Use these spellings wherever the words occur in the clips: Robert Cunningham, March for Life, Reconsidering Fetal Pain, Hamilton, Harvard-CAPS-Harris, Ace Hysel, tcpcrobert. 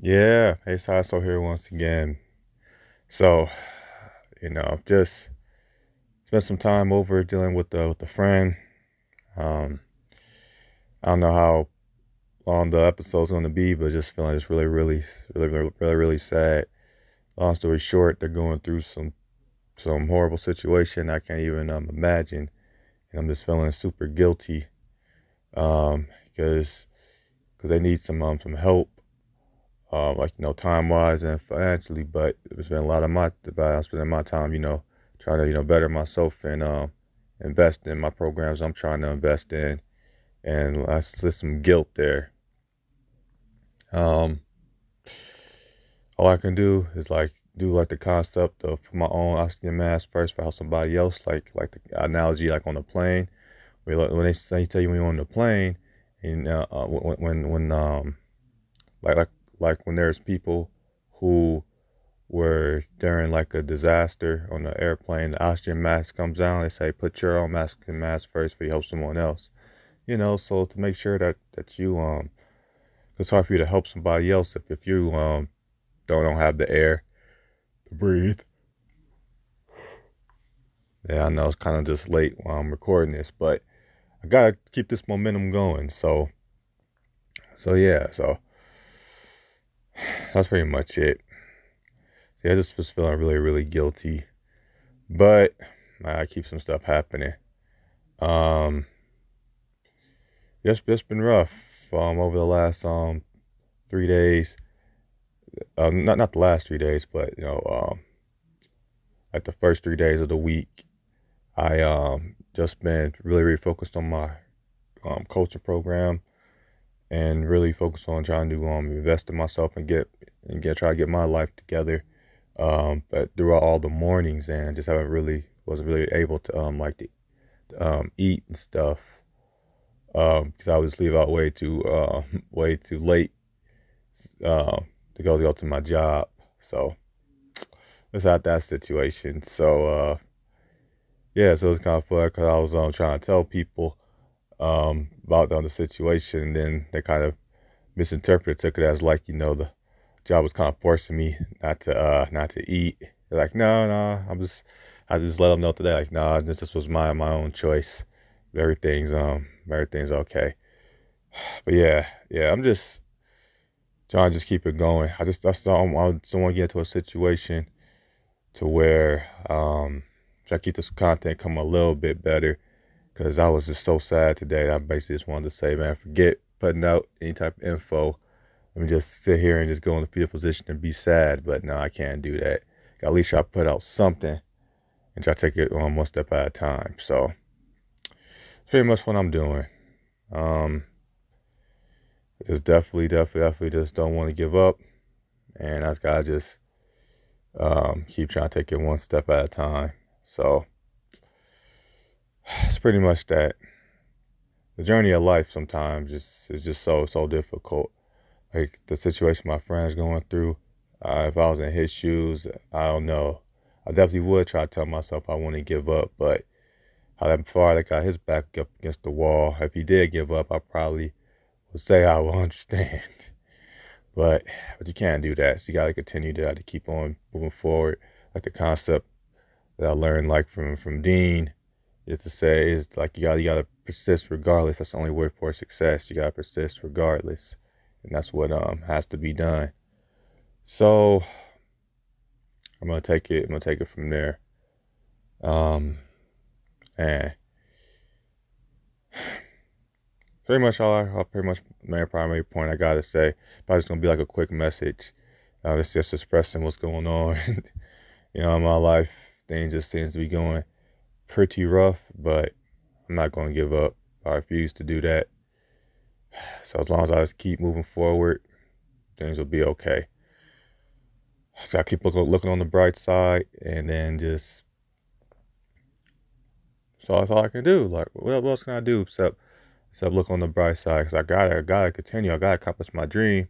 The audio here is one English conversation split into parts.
Yeah, Ace Hysel here once again. So, just spent some time over dealing with the friend. I don't know how long the episode's going to be, but just feeling it's really sad. Long story short, they're going through some horrible situation I can't even imagine, and I'm just feeling super guilty because they need some help. Time wise and financially, but it's been I'm spending my time, trying to, better myself and, invest in my programs I'm trying to invest in. And there's some guilt there. All I can do is do the concept of my own oxygen mask first for how somebody else, like the analogy, on the plane, when they tell you when you're on the plane and, when when there's people who were during a disaster on the airplane, the oxygen mask comes down, they say, put your own mask first before you help someone else. So to make sure that you, it's hard for you to help somebody else if you, don't have the air to breathe. Yeah, I know it's kind of just late while I'm recording this, but I gotta keep this momentum going. So that's pretty much it. See, I just was feeling really, really guilty, but I keep some stuff happening. It's been rough over the last 3 days. Not the last 3 days, but the first 3 days of the week, I just been really, really focused on my culture program. And really focus on trying to invest in myself and try to get my life together. But throughout all the mornings, and I just wasn't really able to to eat and stuff because I would just leave out way too late to go to my job. So that's not that situation. So so it's kind of fun because I was trying to tell people about the situation, and then they kind of misinterpreted, took it as the job was kind of forcing me not to eat. They're like, no, I just let them know today, this was my own choice. Everything's okay. But yeah, I'm just trying to just keep it going. I just don't want to get into a situation to where try to keep this content coming a little bit better. Because I was just so sad today. I basically just wanted to say, man, forget putting out any type of info. Let me just sit here and just go in the fetal position and be sad. But no, I can't do that. At least I put out something and try to take it one step at a time. So that's pretty much what I'm doing. Just definitely just don't want to give up. And I just gotta keep trying to take it one step at a time. So it's pretty much that. The journey of life sometimes is just so difficult. Like the situation my friend's going through, if I was in his shoes, I don't know. I definitely would try to tell myself I wouldn't give up, but how far that got his back up against the wall. If he did give up, I probably would say I will understand. But you can't do that. So you got to continue to keep on moving forward. Like the concept that I learned from Dean, you gotta persist regardless. That's the only word for success. You gotta persist regardless, and that's what has to be done. So I'm gonna take it from there. And pretty much my primary point I gotta say. Probably just gonna be a quick message. It's just expressing what's going on. In my life, things just seems to be going pretty rough, but I'm not going to give up. I refuse to do that. So as long as I just keep moving forward, things will be okay. So I keep looking on the bright side, and then so that's all I can do. What else can I do except look on the bright side? Because I gotta continue. I gotta accomplish my dream.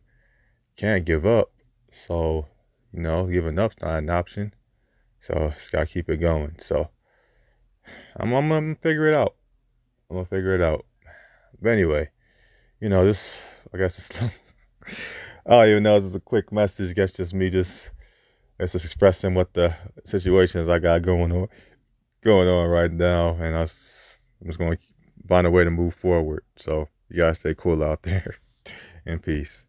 Can't give up. So giving up's not an option. So I just gotta keep it going. So I'm gonna figure it out. But anyway, this, I guess it's I don't even know if it's a quick message. I guess just me just expressing what the situation is I got going on right now, and I'm just going to find a way to move forward. So you guys stay cool out there, and peace.